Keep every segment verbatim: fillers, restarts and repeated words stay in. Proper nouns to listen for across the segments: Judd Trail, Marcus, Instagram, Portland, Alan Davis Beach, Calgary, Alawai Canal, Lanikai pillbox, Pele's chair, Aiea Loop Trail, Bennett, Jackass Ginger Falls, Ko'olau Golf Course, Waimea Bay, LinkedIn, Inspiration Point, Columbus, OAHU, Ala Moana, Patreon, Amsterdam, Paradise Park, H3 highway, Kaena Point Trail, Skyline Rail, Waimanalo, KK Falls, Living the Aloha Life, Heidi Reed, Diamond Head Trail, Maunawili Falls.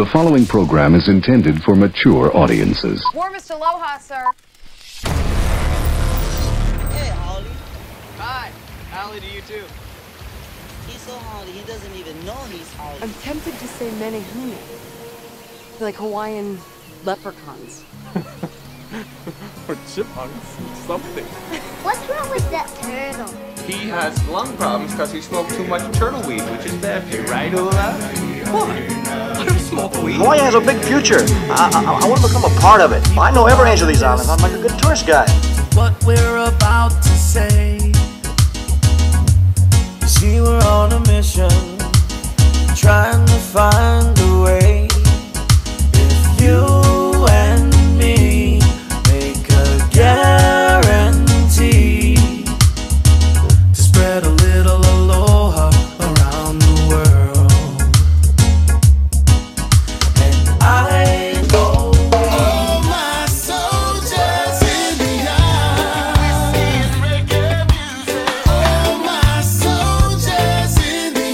The following program is intended for mature audiences. Warmest aloha, sir. Hey, Ollie. Hi. Ollie to you, too. He's so Ollie, he doesn't even know he's Ollie. I'm tempted to say menehune. Like Hawaiian leprechauns. Or chipmunks, something. What's wrong with that turtle? He has lung problems because he smoked too much turtle weed, which is bad for you, right, Ola? What? I don't smoke weed. Hawaii has a big future. I, I, I want to become a part of it. I know every angel of these islands. I'm like a good tourist guide. What we're about to say. See, we're on a mission, trying to find a way. If you guarantee to spread a little aloha around the world. And I know all my soldiers in the eye. All my soldiers in the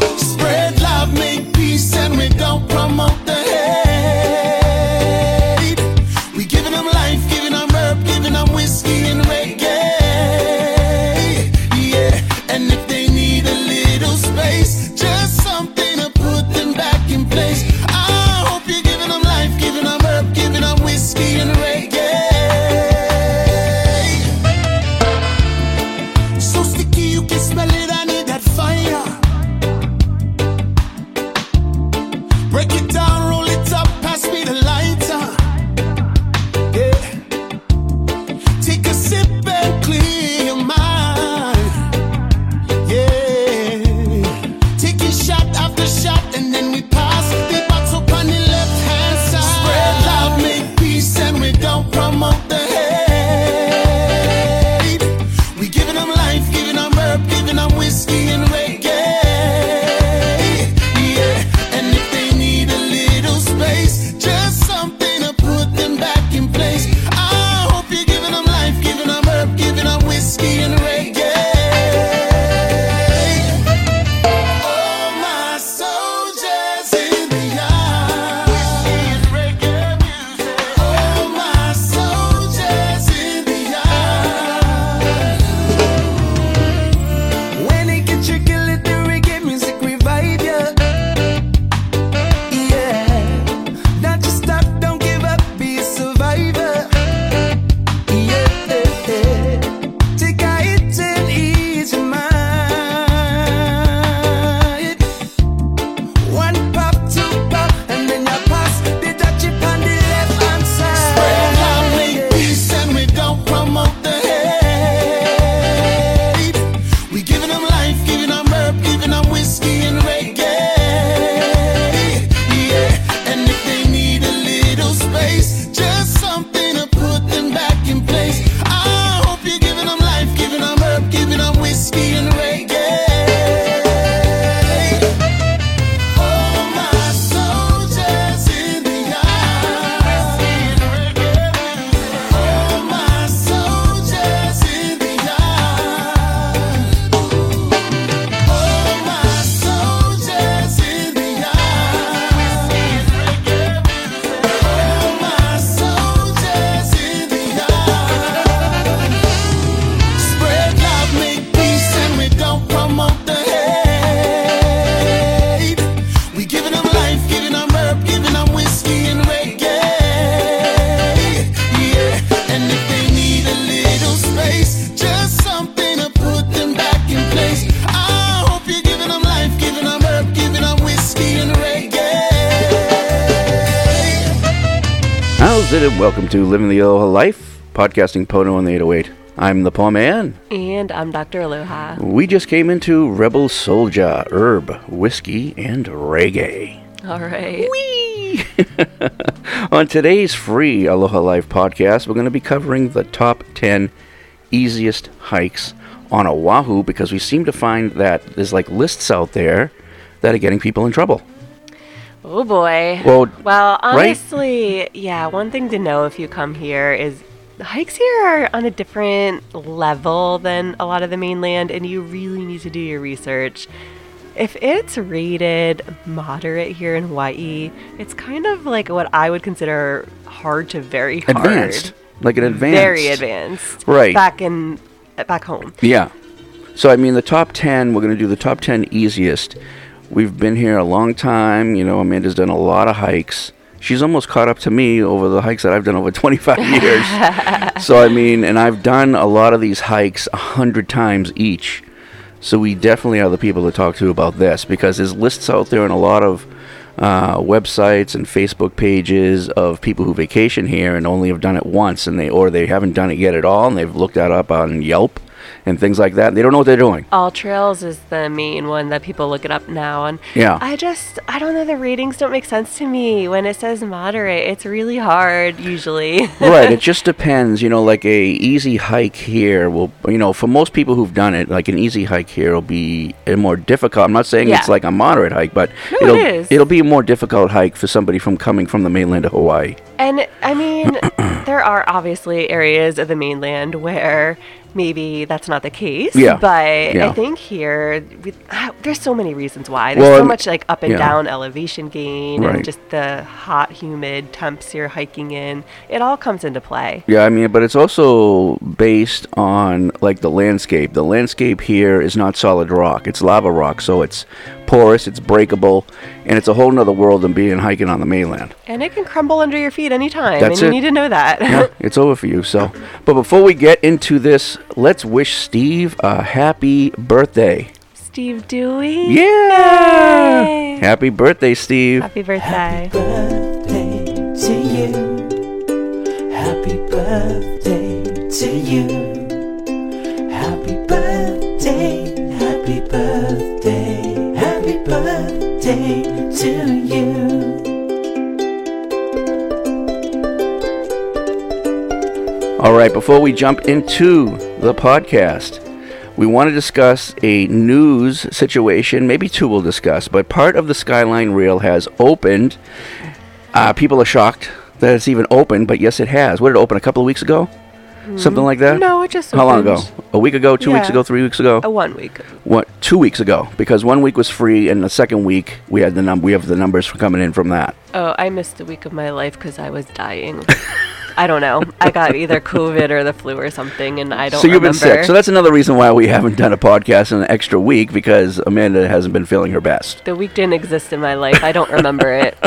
eye. Spread love, make peace, and we don't promote the hate. Welcome to Living the Aloha Life, podcasting Pono on the eight oh eight. I'm the Paw Man. And I'm Doctor Aloha. We just came into Rebel Soulja, herb, whiskey, and reggae. All right. Whee! On today's free Aloha Life podcast, we're going to be covering the top ten easiest hikes on Oahu, because we seem to find that there's like lists out there that are getting people in trouble. Oh, boy. Well, well honestly, right? Yeah, one thing to know if you come here is hikes here are on a different level than a lot of the mainland, and you really need to do your research. If it's rated moderate here in Hawaii, it's kind of like what I would consider hard to very hard. Advanced. Like an advanced. Very advanced. Right. Back in, back home. Yeah. So, I mean, the top ten, we're going to do the top ten easiest. We've been here a long time. You know, Amanda's done a lot of hikes. She's almost caught up to me over the hikes that I've done over twenty-five years. So, I mean, and I've done a lot of these hikes one hundred times each. So we definitely are the people to talk to about this, because there's lists out there and a lot of uh, websites and Facebook pages of people who vacation here and only have done it once, and they or they haven't done it yet at all, and they've looked that up on Yelp and things like that. They don't know what they're doing. AllTrails is the main one that people look it up now. And yeah. I just, I don't know, the ratings don't make sense to me. When it says moderate, it's really hard usually. Right. It just depends. You know, like a easy hike here will, you know, for most people who've done it, like an easy hike here will be a more difficult. I'm not saying yeah. it's like a moderate hike, but no, it'll, it is. It'll be a more difficult hike for somebody from coming from the mainland of Hawaii. And I mean, there are obviously areas of the mainland where maybe that's not the case, yeah. but yeah. I think here, we, uh, there's so many reasons why. There's well, so much like up and yeah. down elevation gain right. and just the hot, humid temps you're hiking in. It all comes into play. Yeah, I mean, but it's also based on like the landscape. The landscape here is not solid rock. It's lava rock, so it's porous, it's breakable, and it's a whole nother world than being hiking on the mainland. And it can crumble under your feet anytime, That's and you it. Need to know that. Yeah, it's over for you. So, but before we get into this, let's wish Steve a happy birthday. Steve Dewey? Yeah! Yay. Happy birthday, Steve. Happy birthday. Happy birthday to you. Happy birthday to you. Happy birthday. Happy birthday. Happy birthday to you. All right, before we jump into the podcast, we want to discuss a news situation. Maybe two we'll discuss, but part of the Skyline Rail has opened. Uh, people are shocked that it's even open, but yes, it has. What did it open a couple of weeks ago? Something like that? No, it just How opened. Long ago? A week ago? Two yeah. weeks ago? Three weeks ago? Uh, one week. What? Two weeks ago, because one week was free, and the second week we had the num- we have the numbers coming in from that. Oh, I missed the week of my life because I was dying. I don't know. I got either COVID or the flu or something, and I don't. So you've remember. Been sick. So that's another reason why we haven't done a podcast in an extra week, because Amanda hasn't been feeling her best. The week didn't exist in my life. I don't remember it.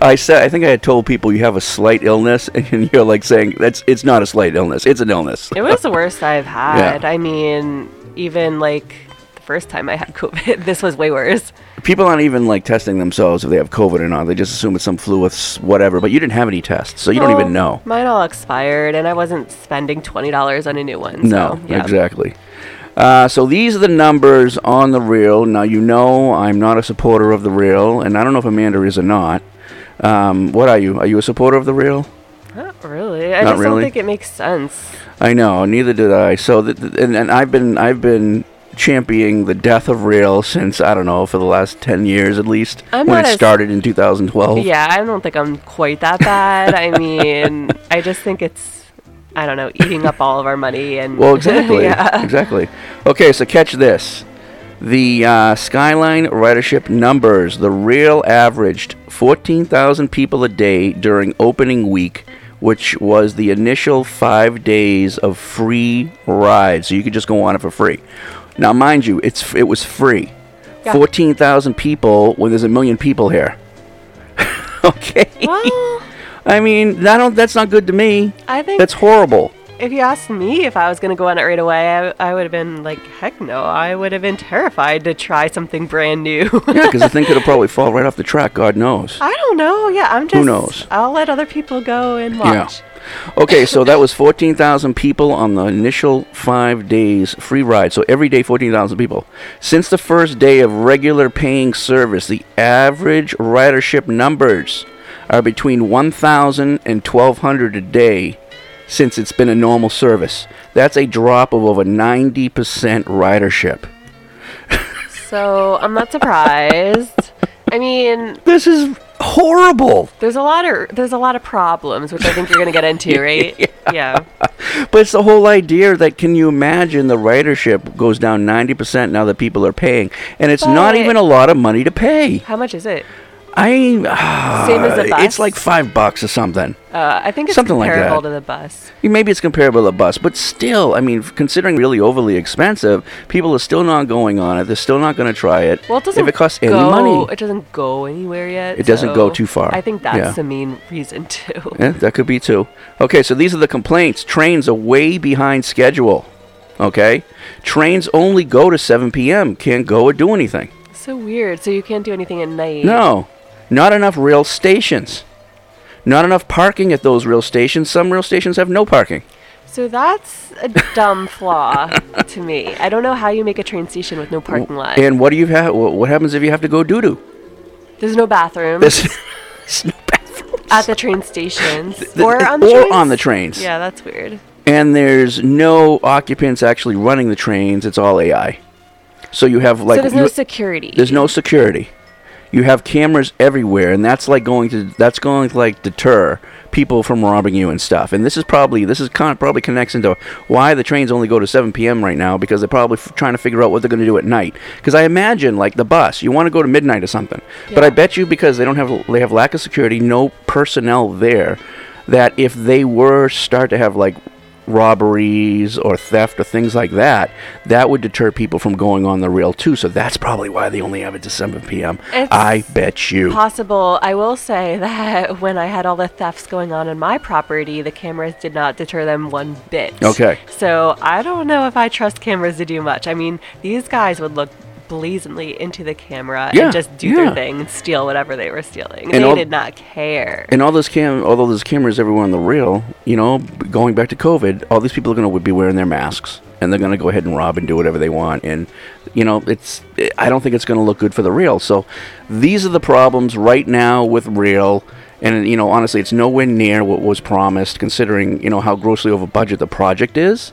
I said, I think I had told people you have a slight illness, and you're like saying that's it's not a slight illness; it's an illness. It was the worst I've had. Yeah. I mean, even like the first time I had COVID, this was way worse. People aren't even like testing themselves if they have COVID or not; they just assume it's some flu with whatever. But you didn't have any tests, so you well, don't even know. Mine all expired, and I wasn't spending twenty dollars on a new one. No, so, yeah. exactly. Uh, so these are the numbers on the rail. Now you know I'm not a supporter of the rail, and I don't know if Amanda is or not. Um, what are you? Are you a supporter of the rail? Not really. I Not just really? Don't think it makes sense. I know. Neither did I. So, th- th- and, and I've been, I've been championing the death of rail since, I don't know, for the last ten years at least, I'm when it started in two thousand twelve. Yeah, I don't think I'm quite that bad. I mean, I just think it's, I don't know, eating up all of our money and. Well, exactly. yeah. Exactly. Okay, so catch this. The uh, Skyline ridership numbers, the rail averaged fourteen thousand people a day during opening week, which was the initial five days of free rides. So you could just go on it for free. Now, mind you, it's it was free. Yeah. fourteen thousand people when there's a million people here. Okay. Well, I mean, I don't, that's not good to me. I think that's horrible. If you asked me if I was going to go on it right away, I, I would have been like, heck no. I would have been terrified to try something brand new. Yeah, because the thing could have probably fall right off the track. God knows. I don't know. Yeah, I'm just... Who knows? I'll let other people go and watch. Yeah. Okay, so that was fourteen thousand people on the initial five days free ride. So every day, fourteen thousand people. Since the first day of regular paying service, the average ridership numbers are between one thousand and twelve hundred a day. Since it's been a normal service, that's a drop of over ninety percent ridership. So I'm not surprised. I mean, this is horrible. There's a lot of there's a lot of problems, which I think you're going to get into, right? yeah. yeah. But it's the whole idea that, can you imagine, the ridership goes down ninety percent now that people are paying. And it's but not even a lot of money to pay. How much is it? I uh, Same as the bus? It's like five bucks or something. Uh, I think it's something comparable like to the bus. Maybe it's comparable to the bus, but still, I mean, considering really overly expensive, people are still not going on it. They're still not going to try it. Well, it doesn't if it costs go, any money. It doesn't go anywhere yet. It so doesn't go too far. I think that's yeah. the main reason too. Yeah, that could be too. Okay, so these are the complaints. Trains are way behind schedule. Okay, trains only go to seven p.m. Can't go or do anything. It's so weird. So you can't do anything at night. No. Not enough rail stations. Not enough parking at those rail stations. Some rail stations have no parking. So that's a dumb flaw to me. I don't know how you make a train station with no parking lot. And what do you have? What happens if you have to go doo-doo? There's no bathrooms. There's, there's no bathrooms. At the train stations. The, the, or on the or trains? Or on the trains. Yeah, that's weird. And there's no occupants actually running the trains. It's all A I. So you have like... So there's no security. There's no security. You have cameras everywhere, and that's like going to that's going to like deter people from robbing you and stuff. And this is probably this is con- probably connects into why the trains only go to seven p.m. right now, because they're probably f- trying to figure out what they're going to do at night. Because I imagine like the bus, you want to go to midnight or something, yeah. but I bet you because they don't have they have lack of security, no personnel there, that if they were start to have like robberies or theft or things like that, that would deter people from going on the rail too. So that's probably why they only have it to seven p.m. It's I bet you. Possible. I will say that when I had all the thefts going on in my property, the cameras did not deter them one bit. Okay. So I don't know if I trust cameras to do much. I mean, these guys would look blazingly into the camera yeah, and just do yeah. their thing and steal whatever they were stealing. And they all, did not care. And all those cam, although there's cameras everywhere on the rail, you know, going back to COVID, all these people are going to be wearing their masks, and they're going to go ahead and rob and do whatever they want. And you know, it's it, I don't think it's going to look good for the rail. So these are the problems right now with rail. And you know, honestly, it's nowhere near what was promised, considering you know how grossly over budget the project is.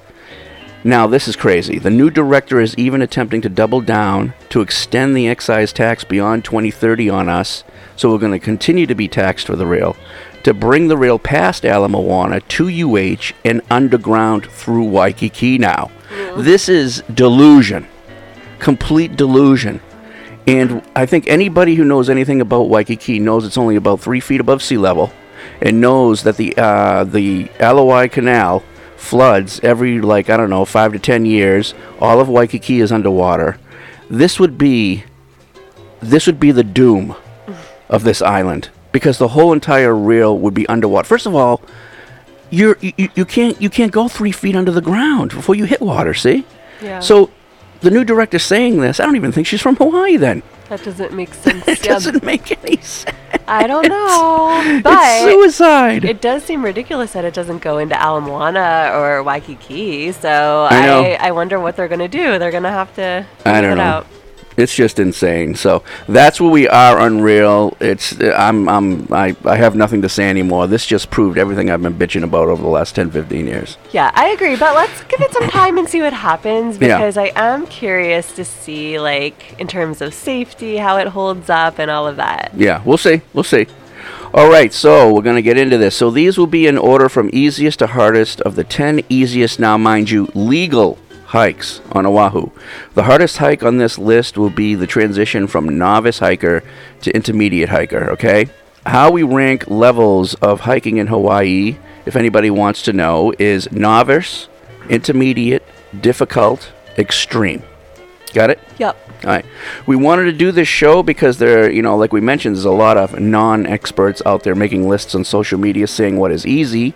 Now, this is crazy. The new director is even attempting to double down to extend the excise tax beyond twenty thirty on us, so we're going to continue to be taxed for the rail, to bring the rail past Ala Moana to U H and underground through Waikiki now. Yeah. This is delusion. Complete delusion. And I think anybody who knows anything about Waikiki knows it's only about three feet above sea level and knows that the, uh, the Alawai Canal floods every, like, I don't know, five to ten years. All of Waikiki is underwater. This would be, this would be the doom of this island, because the whole entire rail would be underwater. First of all, you're, you you can't you can't go three feet under the ground before you hit water. See, yeah. So the new director saying this, I don't even think she's from Hawaii. Then that doesn't make sense. It yeah. doesn't make any sense. I don't know, but it's suicide. It does seem ridiculous that it doesn't go into Ala Moana or Waikiki. So I, I, I wonder what they're going to do. They're going to have to figure I don't it know. Out. It's just insane. So that's where we are on rail. It's I'm I'm I, I have nothing to say anymore. This just proved everything I've been bitching about over the last ten, fifteen years. Yeah, I agree. But let's give it some time and see what happens, because yeah. I am curious to see, like, in terms of safety, how it holds up and all of that. Yeah, we'll see. We'll see. All right, so we're going to get into this. So these will be in order from easiest to hardest of the ten easiest, now mind you, legal hikes on Oahu. The hardest hike on this list will be the transition from novice hiker to intermediate hiker, okay? How we rank levels of hiking in Hawaii, if anybody wants to know, is novice, intermediate, difficult, extreme. Got it? Yep. All right. We wanted to do this show because there, you know, like we mentioned, there's a lot of non-experts out there making lists on social media saying what is easy.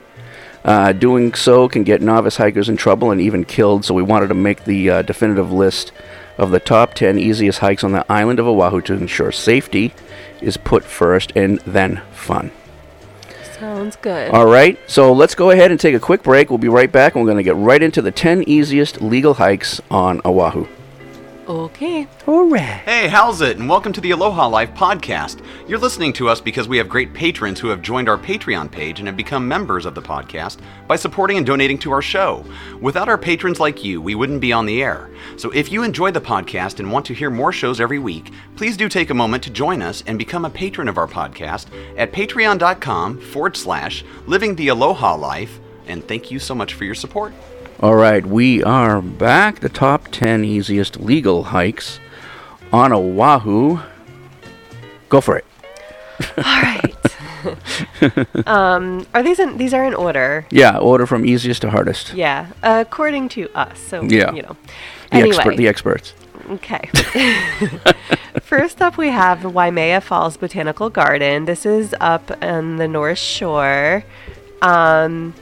Uh, doing so can get novice hikers in trouble and even killed, so we wanted to make the uh, definitive list of the top ten easiest hikes on the island of Oahu to ensure safety is put first and then fun. Sounds good. All right, so let's go ahead and take a quick break. We'll be right back, and we're going to get right into the ten easiest legal hikes on Oahu. Okay. All right. Hey, how's it? And welcome to the Aloha Life podcast. You're listening to us because we have great patrons who have joined our Patreon page and have become members of the podcast by supporting and donating to our show. Without our patrons like you, we wouldn't be on the air. So if you enjoy the podcast and want to hear more shows every week, please do take a moment to join us and become a patron of our podcast at patreon dot com forward slash living the Aloha Life and thank you so much for your support. All right, we are back. The top ten easiest legal hikes on Oahu. Go for it. All right. um, are these in? These are in order. Yeah, order from easiest to hardest. Yeah, uh, according to us. So yeah. you know, the anyway. expert, the experts. Okay. First up, we have the Waimea Falls Botanical Garden. This is up on the North Shore. Um,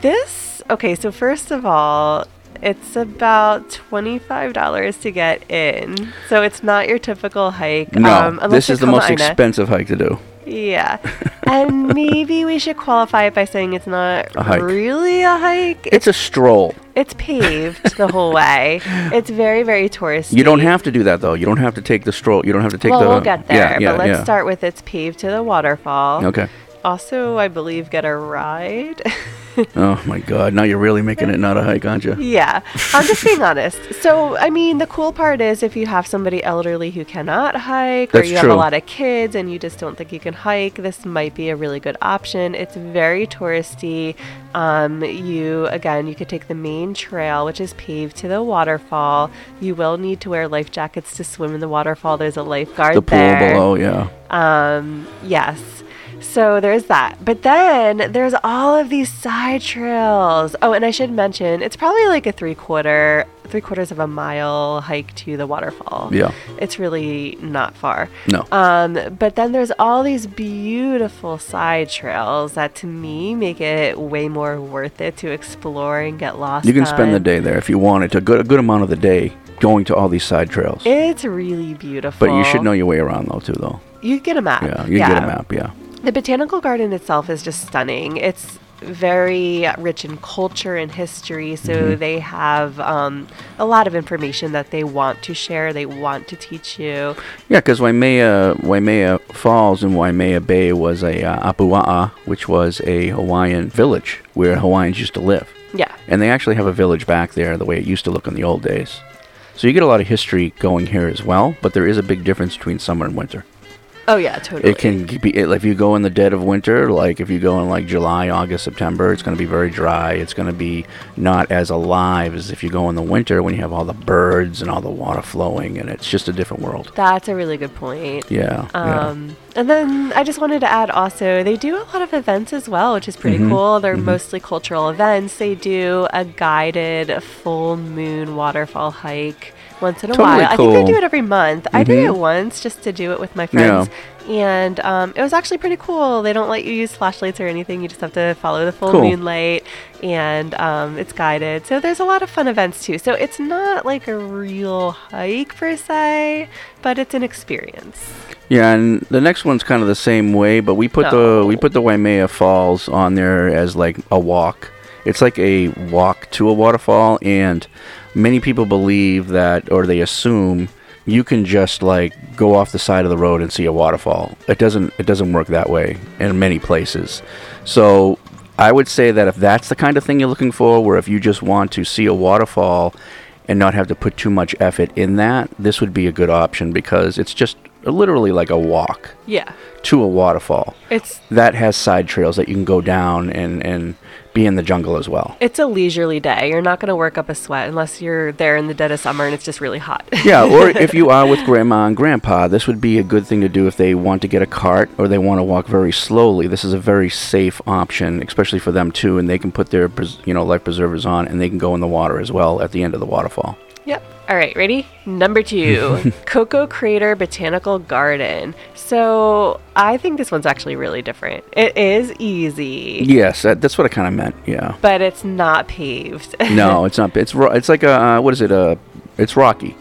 this, okay, so first of all, it's about twenty-five dollars to get in. So it's not your typical hike. No, um, this is the most expensive hike to do. Yeah. And maybe we should qualify it by saying it's not a really a hike. It's, it's a stroll. It's paved the whole way. It's very, very touristy. You don't have to do that, though. You don't have to take the stroll. You don't have to take well, the... Well, we'll get there. Yeah, yeah, but let's yeah. start with it's paved to the waterfall. Okay. Also, I believe, get a ride. Oh, my God. Now you're really making it not a hike, aren't you? Yeah. I'm just being honest. So, I mean, the cool part is if you have somebody elderly who cannot hike, That's or you true. have a lot of kids and you just don't think you can hike, this might be a really good option. It's very touristy. Um, you, again, you could take the main trail, which is paved to the waterfall. You will need to wear life jackets to swim in the waterfall. There's a lifeguard the there. The pool below, yeah. Um, yes. So there's that. But then there's all of these side trails. Oh, and I should mention, it's probably like a three quarter, three quarters of a mile hike to the waterfall. Yeah. It's really not far. No. Um, but then there's all these beautiful side trails that to me make it way more worth it to explore and get lost. You can on. spend the day there if you wanted to. A good, a good amount of the day going to all these side trails. It's really beautiful. But you should know your way around though, too, though. You get a map. Yeah, you yeah. get a map, yeah. The botanical garden itself is just stunning. It's very rich in culture and history, so mm-hmm. they have um, a lot of information that they want to share, they want to teach you. Yeah, because Waimea, Waimea Falls in Waimea Bay was a uh, apua'a, which was a Hawaiian village where Hawaiians used to live. Yeah. And they actually have a village back there the way it used to look in the old days. So you get a lot of history going here as well, but there is a big difference between summer and winter. Oh, yeah, totally. It can be, it, if you go in the dead of winter, like if you go in like July, August, September, it's going to be very dry. It's going to be not as alive as if you go in the winter when you have all the birds and all the water flowing, and it's just a different world. That's a really good point. Yeah. Um, yeah. And then I just wanted to add also, they do a lot of events as well, which is pretty mm-hmm. cool. They're mm-hmm. mostly cultural events. They do a guided full moon waterfall hike. Once in a totally while. Cool. I think they do it every month. Mm-hmm. I did it once just to do it with my friends. Yeah. And um, it was actually pretty cool. They don't let you use flashlights or anything. You just have to follow the full cool. moonlight. And um, it's guided. So there's a lot of fun events too. So it's not like a real hike per se, but it's an experience. Yeah, and the next one's kind of the same way, but we put oh. the we put the Waimea Falls on there as like a walk. It's like a walk to a waterfall, and many people believe that, or they assume, you can just like go off the side of the road and see a waterfall. It doesn't it doesn't work that way in many places. So I would say that if that's the kind of thing you're looking for, where if you just want to see a waterfall and not have to put too much effort in that, this would be a good option because it's just literally like a walk yeah. to a waterfall. It's that has side trails that you can go down and, and be in the jungle as well. It's a leisurely day. You're not going to work up a sweat unless you're there in the dead of summer and it's just really hot. Yeah, or if you are with grandma and grandpa, this would be a good thing to do if they want to get a cart or they want to walk very slowly. This is a very safe option, especially for them too, and they can put their you know life preservers on and they can go in the water as well at the end of the waterfall. Yep. All right, ready? Number two, Coco Crater Botanical Garden. So I think this one's actually really different. It is easy. Yes, that, that's what I kind of meant. Yeah. But it's not paved. No, it's not. It's ro- it's like a what is it? A it's rocky.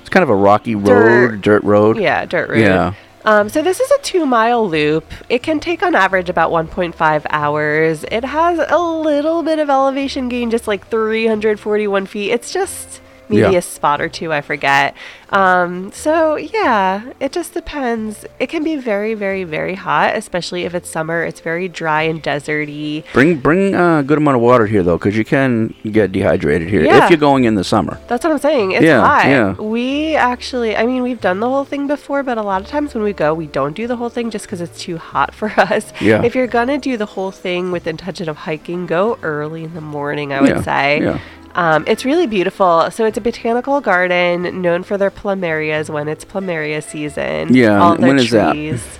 It's kind of a rocky dirt. road, dirt road. Yeah, dirt road. Yeah. Um, so this is a two-mile loop. It can take on average about one point five hours. It has a little bit of elevation gain, just like three hundred forty-one feet. It's just maybe yeah. a spot or two, I forget. Um, so yeah, it just depends. It can be very, very, very hot, especially if it's summer. It's very dry and deserty. Bring bring uh, a good amount of water here though, because you can get dehydrated here yeah. if you're going in the summer. That's what I'm saying. It's yeah, hot. Yeah. We actually, I mean, we've done the whole thing before, but a lot of times when we go, we don't do the whole thing just because it's too hot for us. Yeah. If you're gonna do the whole thing with the intention of hiking, go early in the morning, I would yeah, say. Yeah. Um, it's really beautiful. So it's a botanical garden known for their plumerias when it's plumeria season. Yeah. All their when trees. Is that?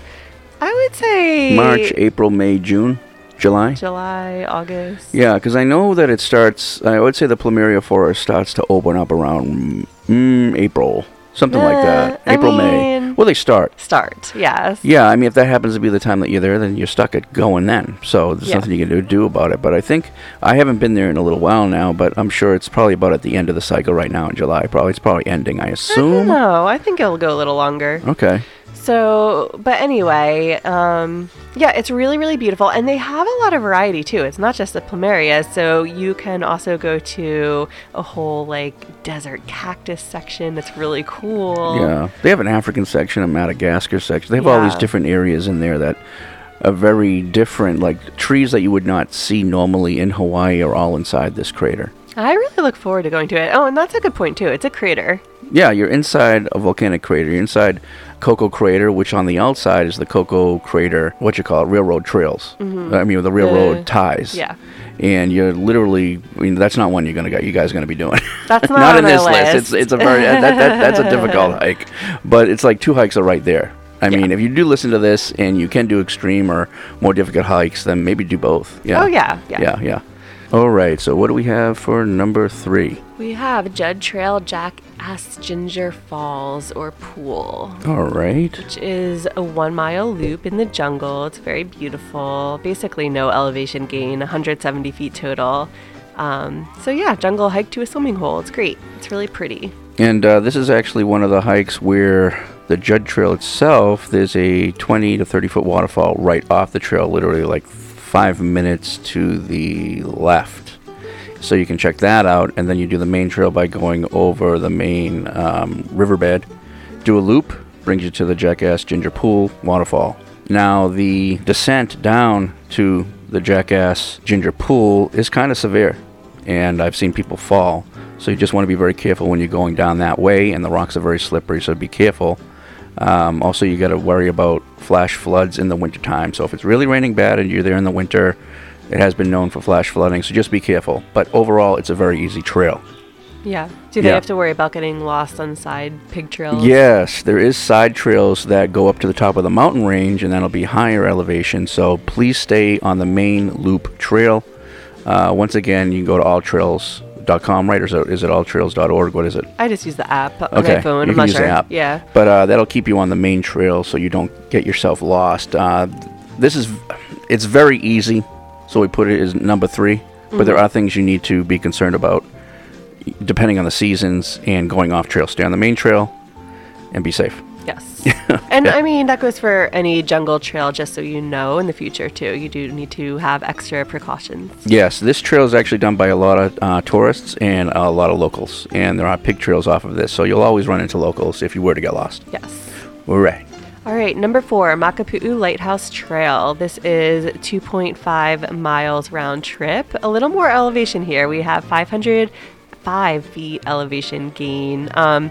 I would say March, April, May, June, July. July, August. Yeah, because I know that it starts. I would say the plumeria forest starts to open up around mm, April, something uh, like that. April, I mean, May. Well, they start. Start. Yes. Yeah. I mean, if that happens to be the time that you're there, then you're stuck at going then. So there's yeah. nothing you can do, do about it. But I think I haven't been there in a little while now. But I'm sure it's probably about at the end of the cycle right now in July. Probably it's probably ending. I assume. No, I think it'll go a little longer. Okay. So, but anyway, um, yeah, it's really, really beautiful. And they have a lot of variety, too. It's not just the plumeria. So you can also go to a whole, like, desert cactus section that's really cool. Yeah. They have an African section, a Madagascar section. They have yeah. all these different areas in there that are very different. Like, trees that you would not see normally in Hawaii are all inside this crater. I really look forward to going to it. Oh, and that's a good point, too. It's a crater. Yeah, you're inside a volcanic crater. You're inside Coco Crater, which on the outside is the Coco Crater, what you call it, railroad trails. Mm-hmm. I mean, the railroad uh, ties. Yeah. And you're literally, I mean, that's not one you're going to go, you guys are going to be doing. That's not, not on in this list. list. It's it's a very, that, that that's a difficult hike. But it's like two hikes are right there. I yeah. mean, if you do listen to this and you can do extreme or more difficult hikes, then maybe do both. Yeah. Oh, yeah. Yeah, yeah. yeah. All right, so what do we have for number three? We have Judd Trail, Jackass Ginger Falls, or Pool. All right. Which is a one-mile loop in the jungle. It's very beautiful. Basically no elevation gain, one hundred seventy feet total. Um, so, yeah, jungle hike to a swimming hole. It's great. It's really pretty. And uh, this is actually one of the hikes where the Judd Trail itself, there's a twenty to thirty-foot waterfall right off the trail, literally like five minutes to the left. So you can check that out, and then you do the main trail by going over the main um, riverbed. Do a loop, brings you to the Jackass Ginger Pool waterfall. Now the descent down to the Jackass Ginger Pool is kind of severe, and I've seen people fall. So you just want to be very careful when you're going down that way, and the rocks are very slippery, so be careful. Um, also, you got to worry about flash floods in the wintertime. So if it's really raining bad and you're there in the winter, it has been known for flash flooding. So just be careful. But overall, it's a very easy trail. Yeah. Do they yeah. have to worry about getting lost on side pig trails? Yes. There is side trails that go up to the top of the mountain range, and that'll be higher elevation. So please stay on the main loop trail. Uh, once again, you can go to AllTrails. Dot com, right? Or is it, is it all trails dot org? What is it? I just use the app on okay. my phone. You can I'm not use sure. the app. Yeah. But uh, that'll keep you on the main trail so you don't get yourself lost. Uh, this is, it's very easy. So we put it as number three. Mm-hmm. But there are things you need to be concerned about depending on the seasons and going off trail. Stay on the main trail and be safe. Yes. And yeah. I mean, that goes for any jungle trail, just so you know in the future, too. You do need to have extra precautions. Yes. This trail is actually done by a lot of uh, tourists and a lot of locals. And there are pig trails off of this. So you'll always run into locals if you were to get lost. Yes. All right. All right. Number four, Makapu'u Lighthouse Trail. This is two point five miles round trip. A little more elevation here. We have five hundred five feet elevation gain. Um...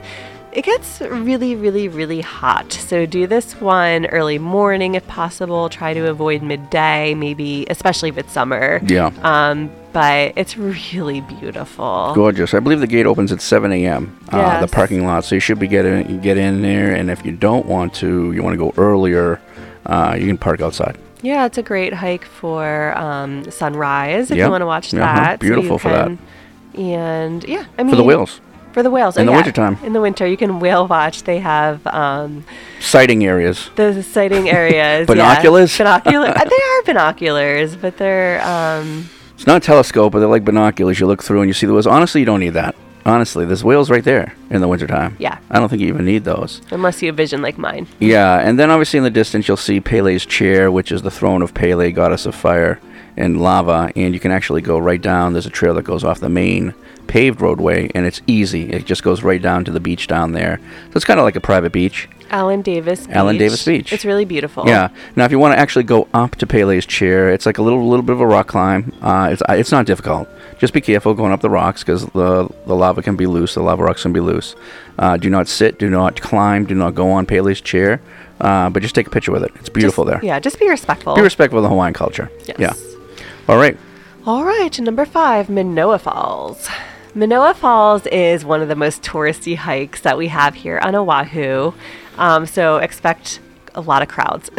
It gets really, really, really hot. So do this one early morning if possible. Try to avoid midday, maybe, especially if it's summer. Yeah. Um, but it's really beautiful. Gorgeous. I believe the gate opens at seven a.m., yes. uh, the parking lot. So you should be getting you get in there. And if you don't want to, you want to go earlier, uh, you can park outside. Yeah, it's a great hike for um, sunrise if yep. you want to watch uh-huh. that. Beautiful so for can, that. And, yeah, I mean. For the whales. For the whales. In oh, the yeah. wintertime. In the winter. You can whale watch. They have... Um, sighting areas. The sighting areas. Binoculars? Yeah. Binoculars. uh, they are binoculars, but they're... Um, it's not a telescope, but they're like binoculars. You look through and you see the whales. Honestly, you don't need that. Honestly, there's whales right there in the wintertime. Yeah. I don't think you even need those. Unless you have vision like mine. Yeah, and then obviously in the distance you'll see Pele's chair, which is the throne of Pele, goddess of fire and lava. And you can actually go right down. There's a trail that goes off the main paved roadway, and it's easy. It just goes right down to the beach down there. So it's kind of like a private beach. Alan Davis Beach. Alan Davis Beach. It's really beautiful. Yeah. Now, if you want to actually go up to Pele's chair, it's like a little little bit of a rock climb. Uh, it's it's not difficult. Just be careful going up the rocks because the, the lava can be loose. The lava rocks can be loose. Uh, do not sit. Do not climb. Do not go on Pele's chair. Uh, but just take a picture with it. It's beautiful just, there. Yeah. Just be respectful. Be respectful of the Hawaiian culture. Yes. Yeah. All right. All right. Number five, Manoa Falls. Manoa Falls is one of the most touristy hikes that we have here on Oahu. Um, so expect a lot of crowds.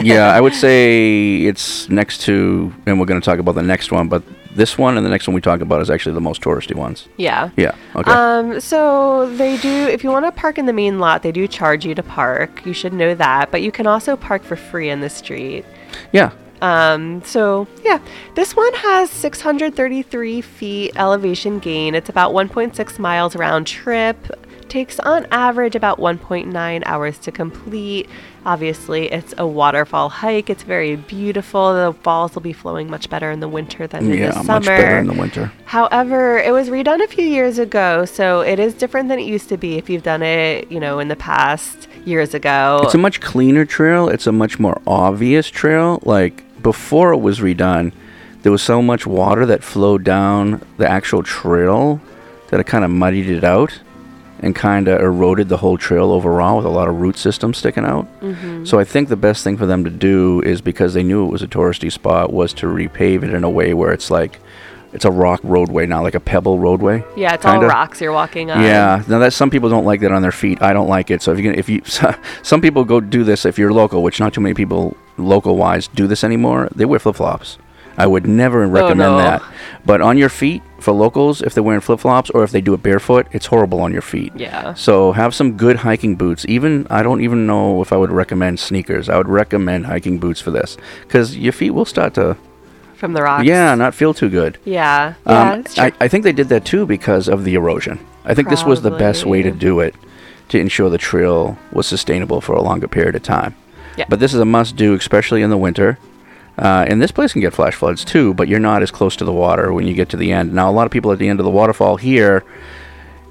Yeah, I would say it's next to, and we're going to talk about the next one, but this one and the next one we talk about is actually the most touristy ones. Yeah. Yeah, okay. Um, so they do, if you want to park in the main lot, they do charge you to park. You should know that, but you can also park for free in the street. Yeah. Um, so yeah, this one has six hundred thirty-three feet elevation gain. It's about one point six miles round trip. Takes on average about one point nine hours to complete. Obviously, it's a waterfall hike. It's very beautiful. The falls will be flowing much better in the winter than yeah, in the summer. Yeah, much better in the winter. However, it was redone a few years ago, so it is different than it used to be if you've done it, you know, in the past years ago. It's a much cleaner trail. It's a much more obvious trail. Like, before it was redone, there was so much water that flowed down the actual trail that it kind of muddied it out and kind of eroded the whole trail overall with a lot of root systems sticking out. Mm-hmm. So I think the best thing for them to do is, because they knew it was a touristy spot, was to repave it in a way where it's like, it's a rock roadway, not like a pebble roadway. Yeah, it's kinda all rocks you're walking on. Yeah. Now, that some people don't like that on their feet. I don't like it. So if you can, if you, some people go do this if you're local, which not too many people local-wise do this anymore. They wear flip-flops. I would never recommend oh, no. that. But on your feet, for locals, if they're wearing flip-flops or if they do it barefoot, it's horrible on your feet. Yeah. So have some good hiking boots. Even, I don't even know if I would recommend sneakers. I would recommend hiking boots for this because your feet will start to... From the rocks. Yeah, not feel too good. Yeah. Um, yeah I, I think they did that too because of the erosion. I think Probably. this was the best way to do it to ensure the trail was sustainable for a longer period of time. Yeah. But this is a must-do, especially in the winter. Uh, and this place can get flash floods too, but you're not as close to the water when you get to the end. Now, a lot of people at the end of the waterfall here,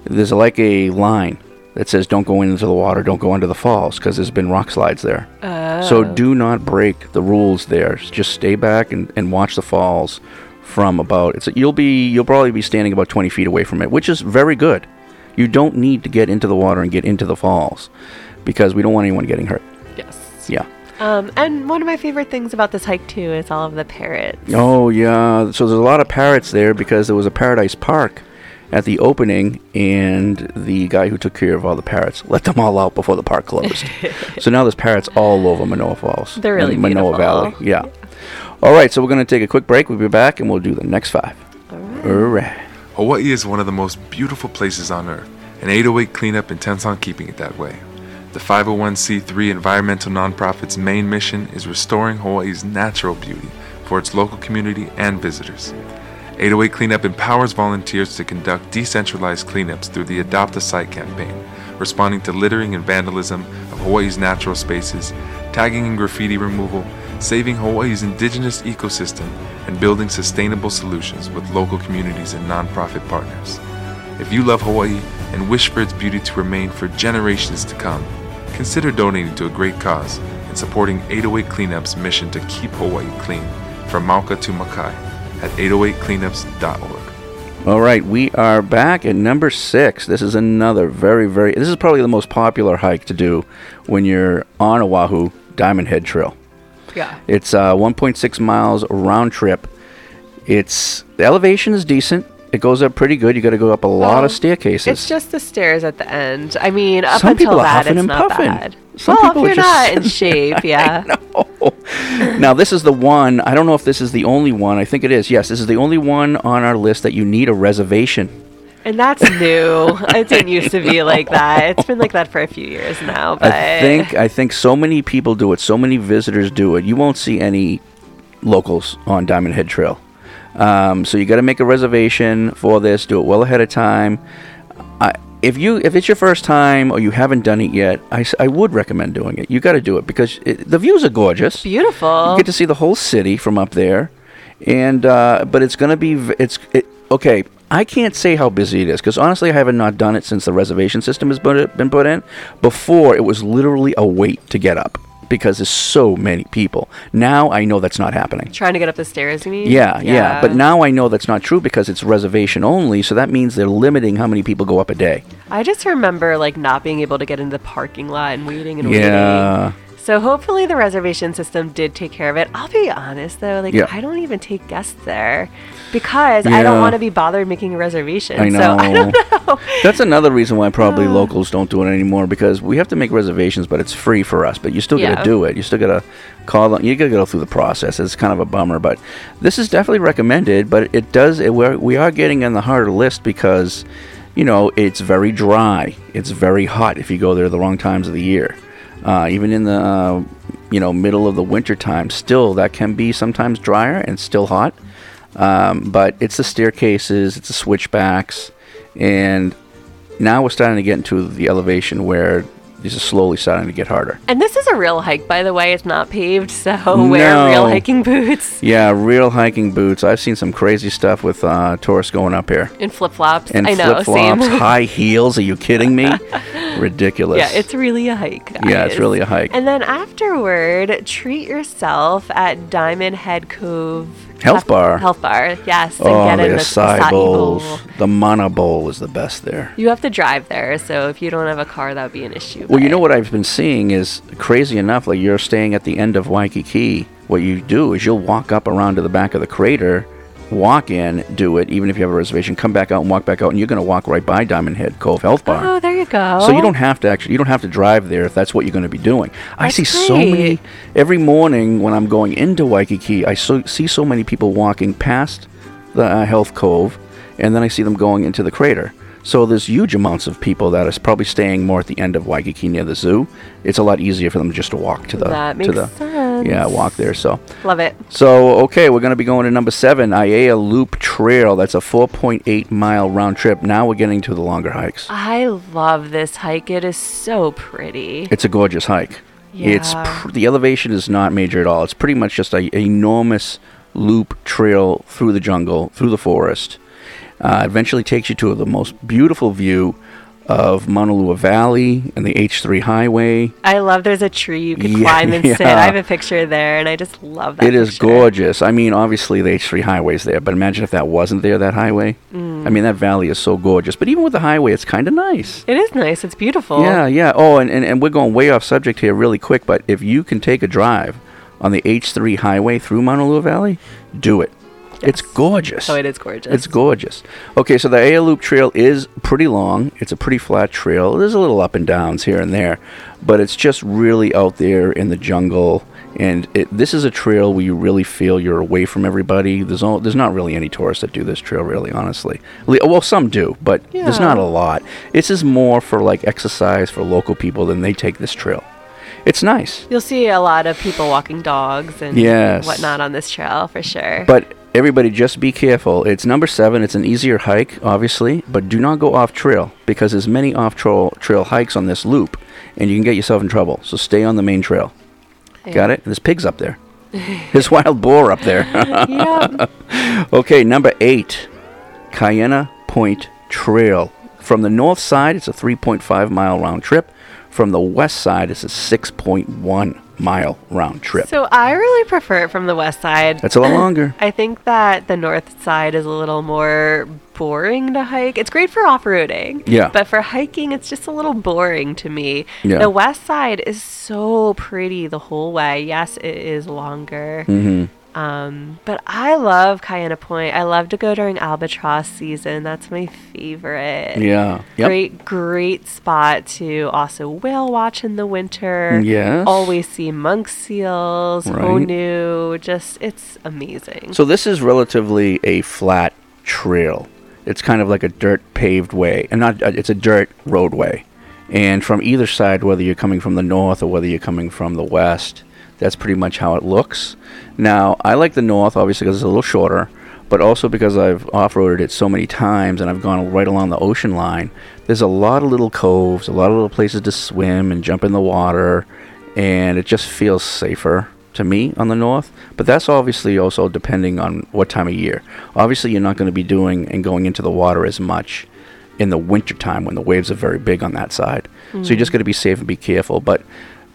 there's like a line that says don't go into the water, don't go into the falls, because there's been rock slides there. Oh. So do not break the rules there. Just stay back and, and watch the falls from about, it's you'll be you'll probably be standing about twenty feet away from it, which is very good. You don't need to get into the water and get into the falls because we don't want anyone getting hurt. Yes. Yeah. Um, and one of my favorite things about this hike, too, is all of the parrots. Oh, yeah. So there's a lot of parrots there because there was a Paradise Park at the opening, and the guy who took care of all the parrots let them all out before the park closed. So now there's parrots all over Manoa Falls. They're really beautiful. Manoa Valley, yeah. yeah. All right, so we're going to take a quick break. We'll be back, and we'll do the next five. All right. All right. Hawaii is one of the most beautiful places on Earth, and eight oh eight Cleanup intends on keeping it that way. The five oh one c three environmental nonprofit's main mission is restoring Hawaii's natural beauty for its local community and visitors. eight oh eight Cleanup empowers volunteers to conduct decentralized cleanups through the Adopt a Site campaign, responding to littering and vandalism of Hawaii's natural spaces, tagging and graffiti removal, saving Hawaii's indigenous ecosystem, and building sustainable solutions with local communities and nonprofit partners. If you love Hawaii and wish for its beauty to remain for generations to come, consider donating to a great cause and supporting eight oh eight Cleanup's mission to keep Hawaii clean from Mauka to Makai at eight oh eight cleanups dot org. All right, we are back at number six. This is another very, very, this is probably the most popular hike to do when you're on Oahu, Diamond Head Trail. Yeah. It's uh, one point six miles round trip. It's, the elevation is decent. It goes up pretty good. You got to go up a lot um, of staircases. It's just the stairs at the end. I mean, up Some until that, it's not puffing. bad. Some well, people if you're not in shape, yeah. Now, this is the one. I don't know if this is the only one. I think it is. Yes, this is the only one on our list that you need a reservation. And that's new. It didn't used to be like that. It's been like that for a few years now. But I think I think so many people do it. So many visitors do it. You won't see any locals on Diamond Head Trail. Um, so you got to make a reservation for this. Do it well ahead of time. if you if it's your first time or you haven't done it yet, I, I would recommend doing it. You got to do it because it, the views are gorgeous. Beautiful. You get to see the whole city from up there, and uh, but it's going to be it's it, okay. I can't say how busy it is because honestly, I haven't not done it since the reservation system has been put in. Before, it was literally a wait to get up because there's so many people. Now I know that's not happening. Trying to get up the stairs, you mean? Yeah, yeah, yeah. But now I know that's not true because it's reservation only, so that means they're limiting how many people go up a day. I just remember like not being able to get into the parking lot and waiting and yeah. waiting. So hopefully the reservation system did take care of it. I'll be honest though, like yeah. I don't even take guests there because yeah. I don't want to be bothered making a reservation. I know. So I don't know. That's another reason why probably uh, locals don't do it anymore because we have to make reservations, but it's free for us. But you still yeah. got to do it. You still got to call them. You got to go through the process. It's kind of a bummer, but this is definitely recommended. But it does. It, we're, we are getting on the harder list because, you know, it's very dry. It's very hot if you go there the wrong times of the year. Uh, even in the uh, you know middle of the winter time, still that can be sometimes drier and still hot. Um, but it's the staircases, it's the switchbacks, and now we're starting to get into the elevation where this is slowly starting to get harder. And this is a real hike, by the way. It's not paved, so no. wear real hiking boots. Yeah, real hiking boots. I've seen some crazy stuff with uh, tourists going up here. In flip-flops. And I know, flip-flops, same. High heels. Are you kidding me? Ridiculous. Yeah, it's really a hike, guys. Yeah, it's really a hike. And then afterward, treat yourself at Diamond Head Cove Health Bar. Health Bar, yes. Oh, and get the acai bowls. Bowl. The mana bowl is the best there. You have to drive there, so if you don't have a car, that would be an issue. Well, you know what I've been seeing is, crazy enough, like you're staying at the end of Waikiki, what you do is you'll walk up around to the back of the crater, walk in, do it, even if you have a reservation, come back out and walk back out, and you're going to walk right by Diamond Head Cove Health Bar. Oh, there you go. So you don't have to actually, you don't have to drive there if that's what you're going to be doing. That's I see great. So many, every morning when I'm going into Waikiki, I so, see so many people walking past the uh, Health Cove, and then I see them going into the crater. So there's huge amounts of people that is probably staying more at the end of Waikiki near the zoo. It's a lot easier for them just to walk to the... That makes to the, sense. Yeah, walk there, so... Love it. So, okay, we're going to be going to number seven, Aiea Loop Trail. That's a four point eight mile round trip. Now we're getting to the longer hikes. I love this hike. It is so pretty. It's a gorgeous hike. Yeah. It's pr- the elevation is not major at all. It's pretty much just an enormous loop trail through the jungle, through the forest. Uh, eventually takes you to the most beautiful view of Maunalua Valley and the H three highway. I love there's a tree you can yeah, climb and yeah. sit. I have a picture there, and I just love that It picture. Is gorgeous. I mean, obviously, the H three highway's there, but imagine if that wasn't there, that highway. Mm. I mean, that valley is so gorgeous. But even with the highway, it's kind of nice. It is nice. It's beautiful. Yeah, yeah. Oh, and, and, and we're going way off subject here really quick, but if you can take a drive on the H three highway through Maunalua Valley, do it. Yes. It's gorgeous. Oh, it is gorgeous. It's gorgeous. Okay, so the Aiea Loop Trail is pretty long. It's a pretty flat trail. There's a little up and downs here and there, but it's just really out there in the jungle. And it, this is a trail where you really feel you're away from everybody. There's all, there's not really any tourists that do this trail, really, honestly. Well, some do, but yeah. there's not a lot. This is more for like exercise for local people than they take this trail. It's nice. You'll see a lot of people walking dogs and yes. whatnot on this trail for sure. But everybody, just be careful. It's number seven. It's an easier hike, obviously, but do not go off trail because there's many off trail trail hikes on this loop, and you can get yourself in trouble. So stay on the main trail. Yeah. Got it? There's pigs up there. There's wild boar up there. Yep. Okay, number eight, Kaena Point Trail. From the north side, it's a three point five mile round trip. From the west side, it's a six point one mile round trip. So I really prefer it from the west side. That's a lot longer. I think that the north side is a little more boring to hike. It's great for off-roading. Yeah. But for hiking, it's just a little boring to me. Yeah. The west side is so pretty the whole way. Yes, it is longer. Mm-hmm. Um, but I love Kaena Point. I love to go during albatross season. That's my favorite. Yeah. Yep. Great, great spot to also whale watch in the winter. Yes. Always see monk seals, right. Honu. Just, it's amazing. So this is relatively a flat trail. It's kind of like a dirt paved way. And not, uh, it's a dirt roadway. And from either side, whether you're coming from the north or whether you're coming from the west, that's pretty much how it looks. Now, I like the north, obviously, because it's a little shorter. but also because I've off-roaded it so many times and I've gone right along the ocean line, there's a lot of little coves, a lot of little places to swim and jump in the water, and it just feels safer to me on the north. But that's obviously also depending on what time of year. Obviously, you're not going to be doing and going into the water as much in the wintertime when the waves are very big on that side. Mm. So you just got to be safe and be careful, but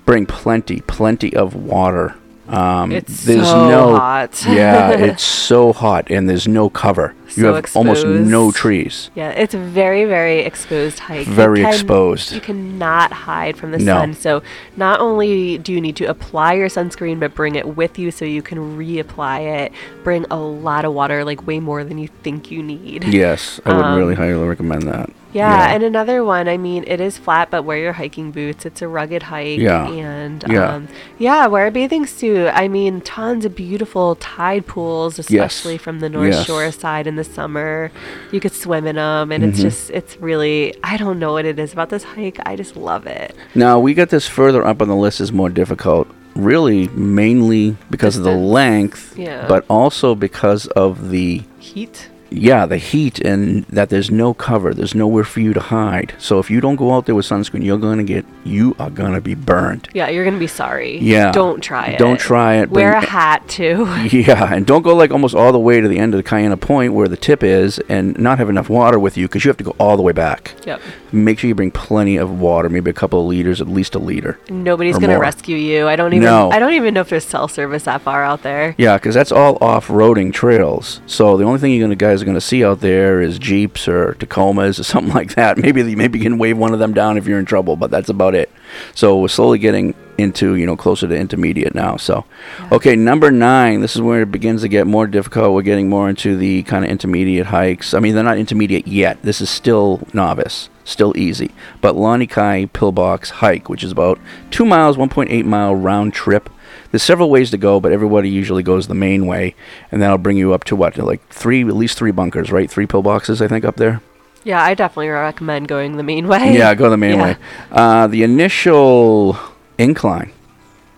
bring plenty, plenty of water. Um, it's there's so no, hot. Yeah, it's so hot, and there's no cover. So you have exposed. Almost no trees. Yeah, it's a very, very exposed hike. Very you can, exposed. You cannot hide from the no. sun. So not only do you need to apply your sunscreen, but bring it with you so you can reapply it. Bring a lot of water, like way more than you think you need. Yes, I would um, really highly recommend that. Yeah, yeah, and another one, I mean, it is flat, but wear your hiking boots. It's a rugged hike. Yeah. And, yeah, um, yeah wear a bathing suit. I mean, tons of beautiful tide pools, especially yes. from the North yes. Shore side in the summer. You could swim in them, and mm-hmm. it's just, it's really, I don't know what it is about this hike. I just love it. Now, we got this further up on the list is more difficult, really mainly because Distance. of the length, yeah. but also because of the heat. Yeah, the heat, and that there's no cover. There's nowhere for you to hide. So if you don't go out there with sunscreen, you're going to get, you are going to be burned. Yeah, you're going to be sorry. Yeah. Don't try it. Don't try it. Wear a hat, too. Yeah, and don't go, like, almost all the way to the end of the Kaena Point where the tip is and not have enough water with you because you have to go all the way back. Yep. Make sure you bring plenty of water, maybe a couple of liters, at least a liter. Nobody's going to rescue you. I don't even no. I don't even know if there's cell service that far out there. Yeah, because that's all off-roading trails. So the only thing you're going to guys are going to see out there is Jeeps or Tacomas or something like that. Maybe the, maybe you can wave one of them down if you're in trouble, but that's about it. So we're slowly getting into, you know, closer to intermediate now. So, yeah. Okay, number nine, this is where it begins to get more difficult. We're getting more into the kind of intermediate hikes. I mean, they're not intermediate yet. This is still novice, still easy. But Lanikai Pillbox Hike, which is about two miles, one point eight mile round trip. There's several ways to go, but everybody usually goes the main way, and that'll bring you up to what, like three, at least three bunkers, right? Three pillboxes, I think, up there. Yeah, I definitely recommend going the main way. Yeah, go the main yeah. way. Uh, the initial incline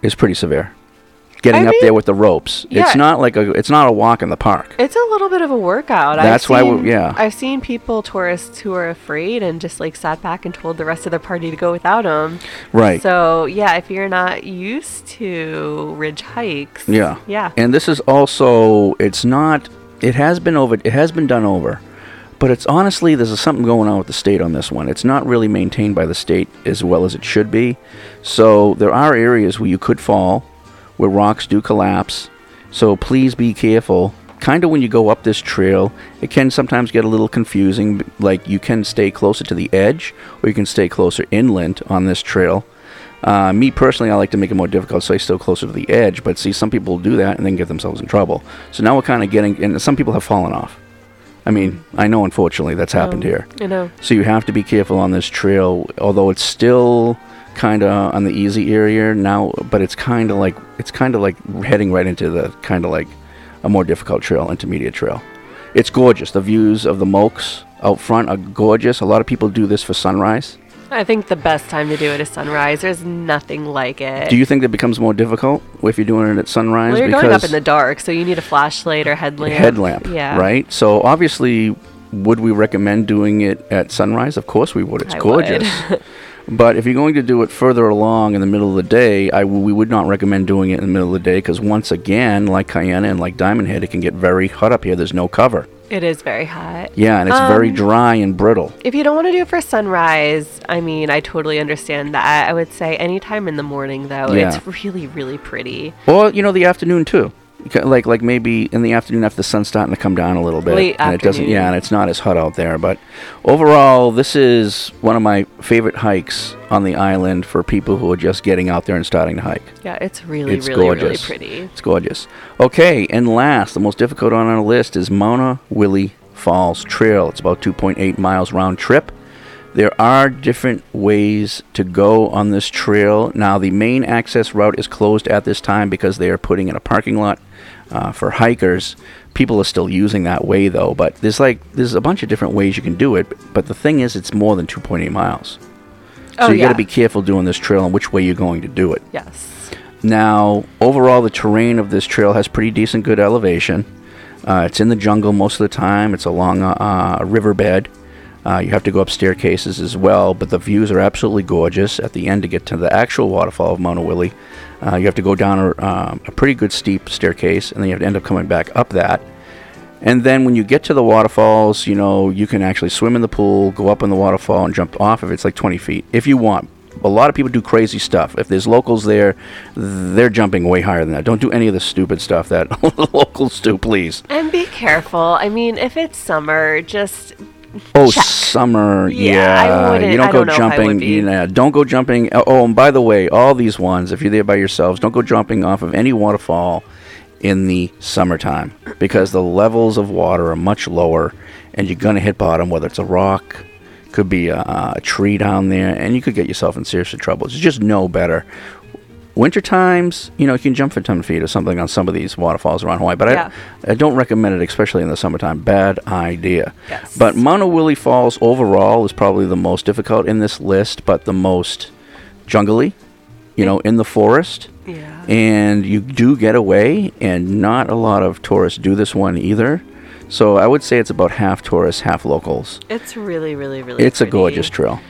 is pretty severe. Getting I up mean, there with the ropes, yeah. it's not like a, it's not a walk in the park. It's a little bit of a workout. That's I've why, seen, yeah. I've seen people, tourists who are afraid and just like sat back and told the rest of their party to go without them. Right. So yeah, if you're not used to ridge hikes, yeah, yeah. And this is also, it's not, it has been over, it has been done over, but it's honestly there's something going on with the state on this one. It's not really maintained by the state as well as it should be. So there are areas where you could fall, where rocks do collapse, so please be careful. Kind of when you go up this trail, it can sometimes get a little confusing. Like, you can stay closer to the edge, or you can stay closer inland on this trail. Uh, me personally, I like to make it more difficult, so I stay closer to the edge. But see, some people do that and then get themselves in trouble. So now we're kind of getting, and some people have fallen off. I mean, I know, unfortunately, that's happened um, here. I know. So you have to be careful on this trail, although it's still kind of on the easy area now, but it's kind of like it's kind of like heading right into the kind of like a more difficult trail, intermediate trail. It's gorgeous. The views of the Mokes out front are gorgeous. A lot of people do this for sunrise. I think the best time to do it is sunrise. There's nothing like it. Do you think that becomes more difficult if you're doing it at sunrise? Well, you're because going up in the dark, so you need a flashlight or headlamp. Headlamp, yeah. Right? So obviously, would we recommend doing it at sunrise? Of course we would. It's I gorgeous. Would. But if you're going to do it further along in the middle of the day, I w- we would not recommend doing it in the middle of the day because once again, like Kaena and like Diamond Head, it can get very hot up here. There's no cover. It is very hot. Yeah, and it's um, very dry and brittle. If you don't want to do it for sunrise, I mean, I totally understand that. I would say anytime in the morning, though, yeah. It's really, really pretty. Or, you know, the afternoon, too. Like like maybe in the afternoon after the sun's starting to come down a little bit. Late and afternoon. It doesn't, yeah, and it's not as hot out there. But overall, this is one of my favorite hikes on the island for people who are just getting out there and starting to hike. Yeah, it's really, it's really, gorgeous. really pretty. It's gorgeous. Okay, and last, the most difficult on our list is Maunawili Falls Trail. It's about two point eight miles round trip. There are different ways to go on this trail. Now, the main access route is closed at this time because they are putting in a parking lot uh, for hikers. People are still using that way, though. But there's like there's a bunch of different ways you can do it. But the thing is, it's more than two point eight miles. Oh, so you yeah. got to be careful doing this trail and which way you're going to do it. Yes. Now, overall, the terrain of this trail has pretty decent good elevation. Uh, it's in the jungle most of the time. It's along a, a riverbed. Uh, you have to go up staircases as well, but the views are absolutely gorgeous. At the end, to get to the actual waterfall of Maunawili, uh, you have to go down a, um, a pretty good steep staircase, and then you have to end up coming back up that. And then when you get to the waterfalls, you know, you can actually swim in the pool, go up in the waterfall, and jump off of it. It's like twenty feet if you want. A lot of people do crazy stuff. If there's locals there, they're jumping way higher than that. Don't do any of the stupid stuff that locals do, please. And be careful. I mean, if it's summer, just oh, check. Summer, yeah. yeah. I wouldn't, you don't I go don't jumping. You know, don't go jumping. Oh, and by the way, all these ones, if you're there by yourselves, don't go jumping off of any waterfall in the summertime, because the levels of water are much lower, and you're going to hit bottom, whether it's a rock, could be a, a tree down there, and you could get yourself in serious trouble. So just know better. Winter times, you know, you can jump for ten feet or something on some of these waterfalls around Hawaii, but yeah. I, I don't recommend it, especially in the summertime. Bad idea. Yes. But Maunawili Falls overall is probably the most difficult in this list, but the most jungly, you know, in the forest. Yeah. And you do get away, and not a lot of tourists do this one either. So I would say it's about half tourists, half locals. It's really, really, really It's pretty. A gorgeous trail.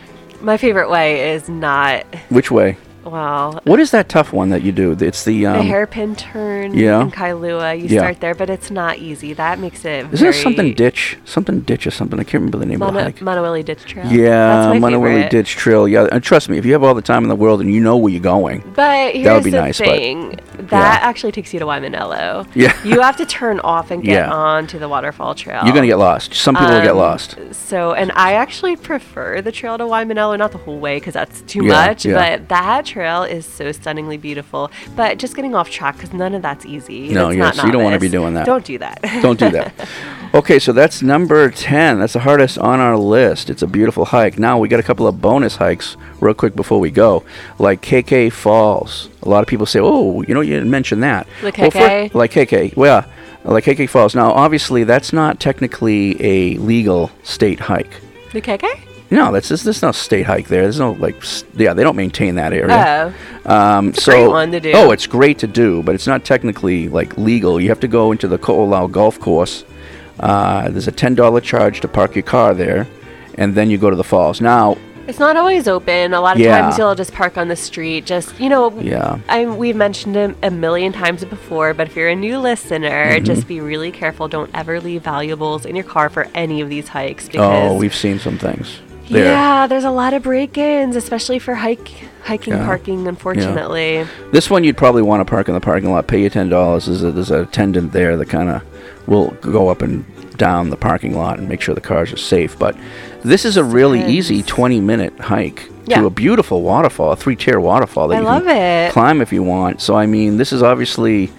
My favorite way is not... Which way? Wow. What is that tough one that you do? It's the... Um, the hairpin turn yeah. in Kailua. You yeah. start there, but it's not easy. That makes it Is there something ditch? Something ditch or something. I can't remember the name Mona, of the hike. Maunawili Ditch Trail. Yeah, Maunawili Ditch Trail. Yeah, and trust me, if you have all the time in the world and you know where you're going, but here's that would be the nice. Thing. But that yeah. actually takes you to Waimanalo. Yeah. You have to turn off and get yeah. on to the waterfall trail. You're going to get lost. Some people um, will get lost. So, and I actually prefer the trail to Waimanalo, not the whole way because that's too yeah, much, yeah. but that trail is so stunningly beautiful, but just getting off track because none of that's easy. No, it's yes, not you don't want to be doing that. Don't do that. Don't do that. Okay, so that's number ten. That's the hardest on our list. It's a beautiful hike. Now we got a couple of bonus hikes real quick before we go, like K K Falls. A lot of people say, "Oh, you know, you didn't mention that." Like well, K K. For, like K K. Well, like K K Falls. Now, obviously, that's not technically a legal state hike. The K K. No, that's just, there's no state hike there. There's no, like, st- yeah, they don't maintain that area. Oh. Um, it's so, a great one to do. Oh, it's great to do, but it's not technically, like, legal. You have to go into the Ko'olau Golf Course. Uh, there's a ten dollars charge to park your car there, and then you go to the falls. Now... It's not always open. A lot of yeah. times you'll just park on the street. Just, you know, yeah. I, we've mentioned it a million times before, but if you're a new listener, mm-hmm. just be really careful. Don't ever leave valuables in your car for any of these hikes. Because oh, we've seen some things. There. Yeah, there's a lot of break-ins, especially for hike, hiking yeah. parking, unfortunately. Yeah. This one you'd probably want to park in the parking lot, pay you ten dollars. There's, a, there's an attendant there that kind of will go up and down the parking lot and make sure the cars are safe. But this is a really yes. easy twenty-minute hike yeah. to a beautiful waterfall, a three-tier waterfall that I you love can it. Climb if you want. So, I mean, this is obviously...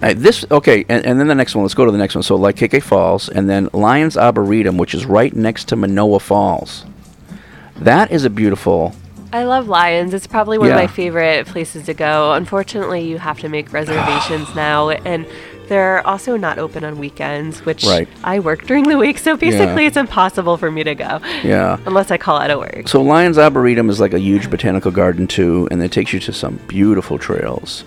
Uh, this okay, and, and then the next one. Let's go to the next one. So, like Likeke Falls, and then Lyon Arboretum, which is right next to Manoa Falls. That is a beautiful. I love lions. It's probably one yeah. of my favorite places to go. Unfortunately, you have to make reservations now, and they're also not open on weekends, which right. I work during the week. So basically, yeah. it's impossible for me to go. Yeah, unless I call out of work. So Lyon Arboretum is like a huge botanical garden too, and it takes you to some beautiful trails.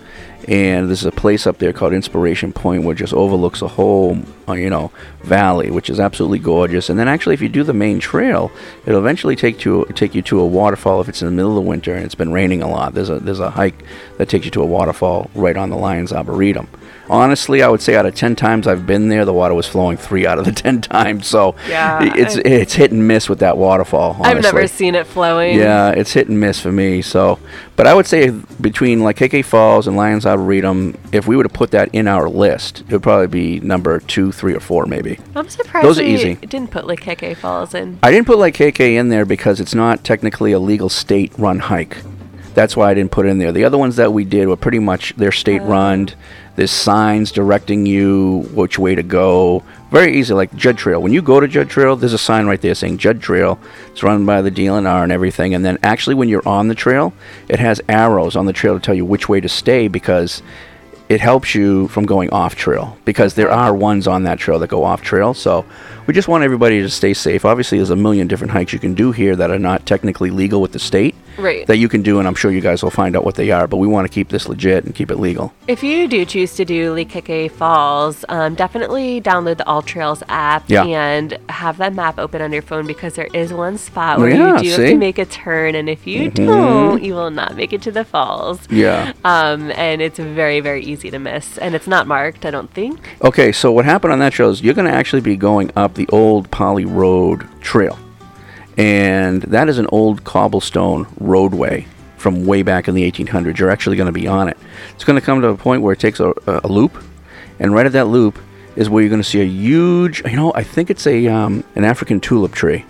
And there's a place up there called Inspiration Point, which just overlooks a whole, uh, you know, valley, which is absolutely gorgeous. And then actually, if you do the main trail, it'll eventually take to take you to a waterfall if it's in the middle of the winter and it's been raining a lot. There's a there's a hike that takes you to a waterfall right on the Lyon Arboretum. Honestly, I would say out of ten times I've been there, the water was flowing three out of the ten times. So yeah, it's I, it's hit and miss with that waterfall, honestly. I've never seen it flowing. Yeah, it's hit and miss for me. So, but I would say between like K K Falls and Lyon Arboretum, if we were to put that in our list, it would probably be number two, three, or four maybe. I'm surprised those are easy. You didn't put like K K Falls in. I didn't put like K K in there because it's not technically a legal state-run hike. That's why I didn't put it in there. The other ones that we did were pretty much they're state-run. Uh, There's signs directing you which way to go. Very easy, like Judd Trail. When you go to Judd Trail, there's a sign right there saying Judd Trail. It's run by the D L N R and everything. And then actually when you're on the trail, it has arrows on the trail to tell you which way to stay because it helps you from going off trail. Because there are ones on that trail that go off trail. So we just want everybody to stay safe. Obviously, there's a million different hikes you can do here that are not technically legal with the state. right. that you can do, and I'm sure you guys will find out what they are, but we want to keep this legit and keep it legal. If you do choose to do Likeke Falls, um, definitely download the AllTrails app yeah. and have that map open on your phone, because there is one spot where yeah, you do see? have to make a turn, and if you mm-hmm. don't, you will not make it to the falls. Yeah. Um, and it's very, very easy to miss, and it's not marked, I don't think. Okay, so what happened on that trail is you're going to actually be going up the old Poly Road Trail. And that is an old cobblestone roadway from way back in the eighteen hundreds. You're actually going to be on it. It's going to come to a point where it takes a, a loop, and right at that loop is where you're going to see a huge, you know, I think it's a um, an African tulip tree,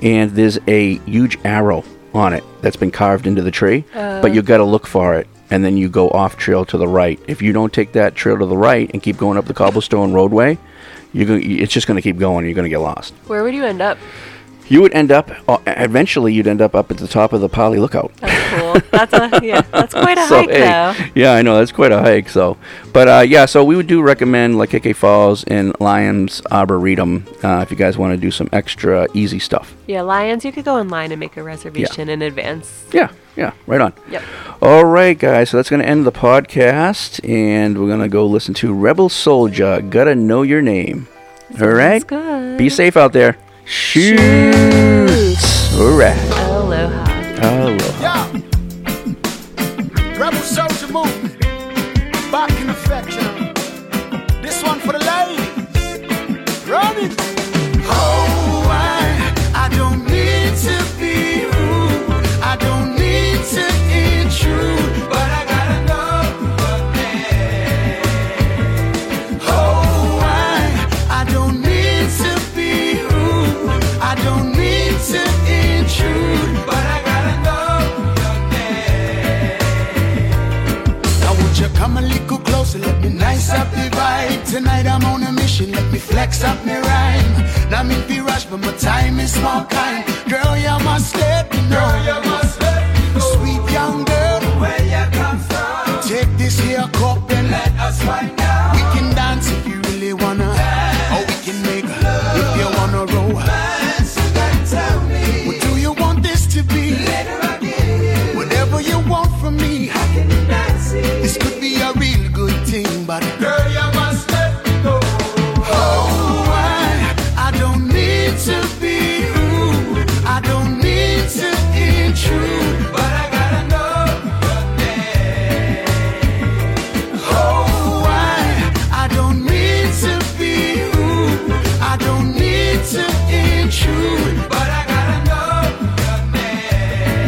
and there's a huge arrow on it that's been carved into the tree, uh. but you've got to look for it, and then you go off trail to the right. If you don't take that trail to the right and keep going up the cobblestone roadway, you're go- it's just going to keep going, and you're going to get lost. Where would you end up? You would end up, uh, eventually you'd end up up at the top of the Pali Lookout. That's cool. That's, a, yeah, that's quite a so, hike, hey, though. Yeah, I know. That's quite a hike. So, But, uh, yeah, so we would do recommend Likeke Falls and Lyon Arboretum uh, if you guys want to do some extra easy stuff. Yeah, Lyons, you could go online and make a reservation yeah. in advance. Yeah, yeah, right on. Yep. All right, guys, so that's going to end the podcast, and we're going to go listen to Rebel Soulja, Gotta Know Your Name. Sounds All right? Good. Be safe out there. Shoots. Alright. Aloha. Aloha. Yo. Rebel Soulja movement. Back in effect. This one for the ladies. Run it. Oh, I, I don't need to be rude. I don't need to intrude. But I gotta know my name. Oh, I, I don't need. I don't need to intrude, but I gotta know your name. Now would you come a little closer, let me nice up the vibe. Tonight I'm on a mission, let me flex up my rhyme. Now me be rush, but my time is small kind. Girl, you must let me know. Girl, you must let me know. Sweet young girl, where you come from? Take this here cup and let us find out. We can dance if you really wanna, dance. Or we can make love if you wanna roll. This could be a real good thing, but girl, you must let me go. Oh, I, I don't need to be rude. I don't need to intrude, but I gotta know your name. Oh, I, I don't need to be rude. I don't need to intrude, but I gotta know.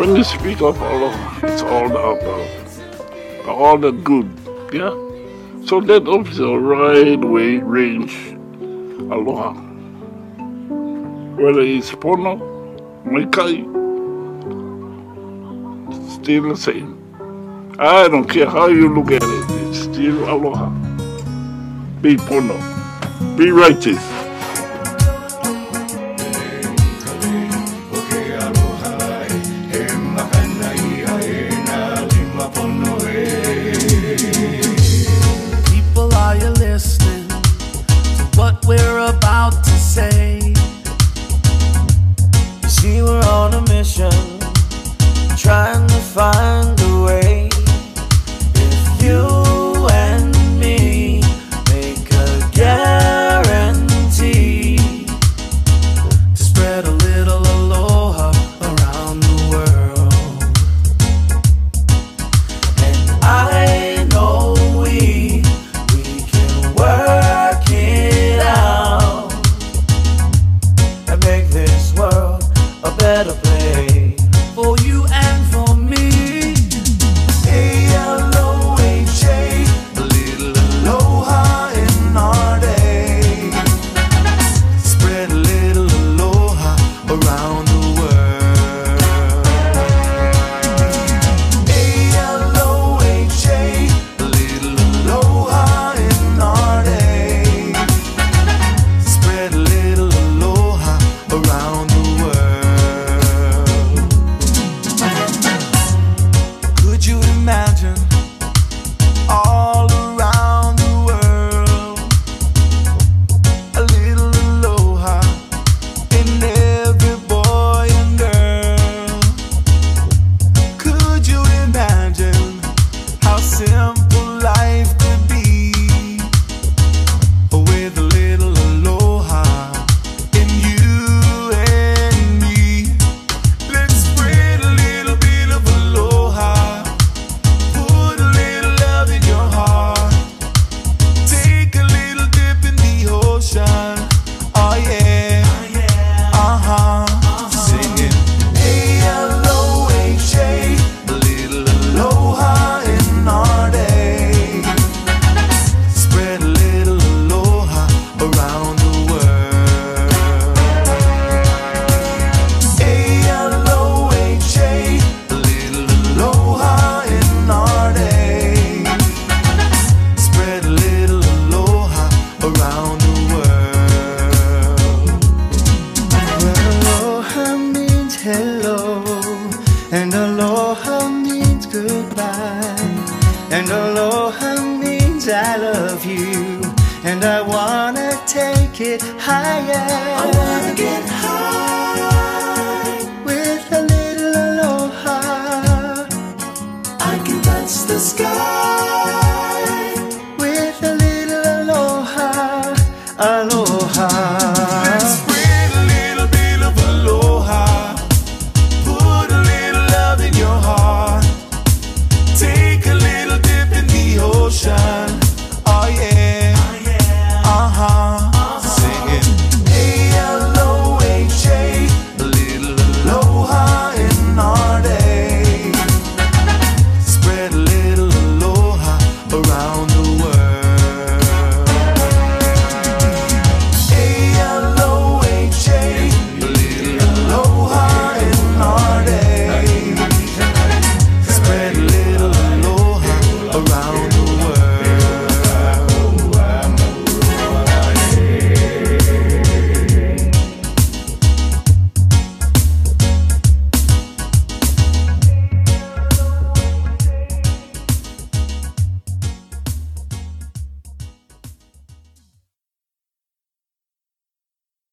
When you speak of Aloha, it's all about all the good, yeah? So that is the right way range Aloha. Whether it's Pono, Maikai, still the same. I don't care how you look at it, it's still Aloha. Be Pono, be righteous. Higher. I wanna get higher.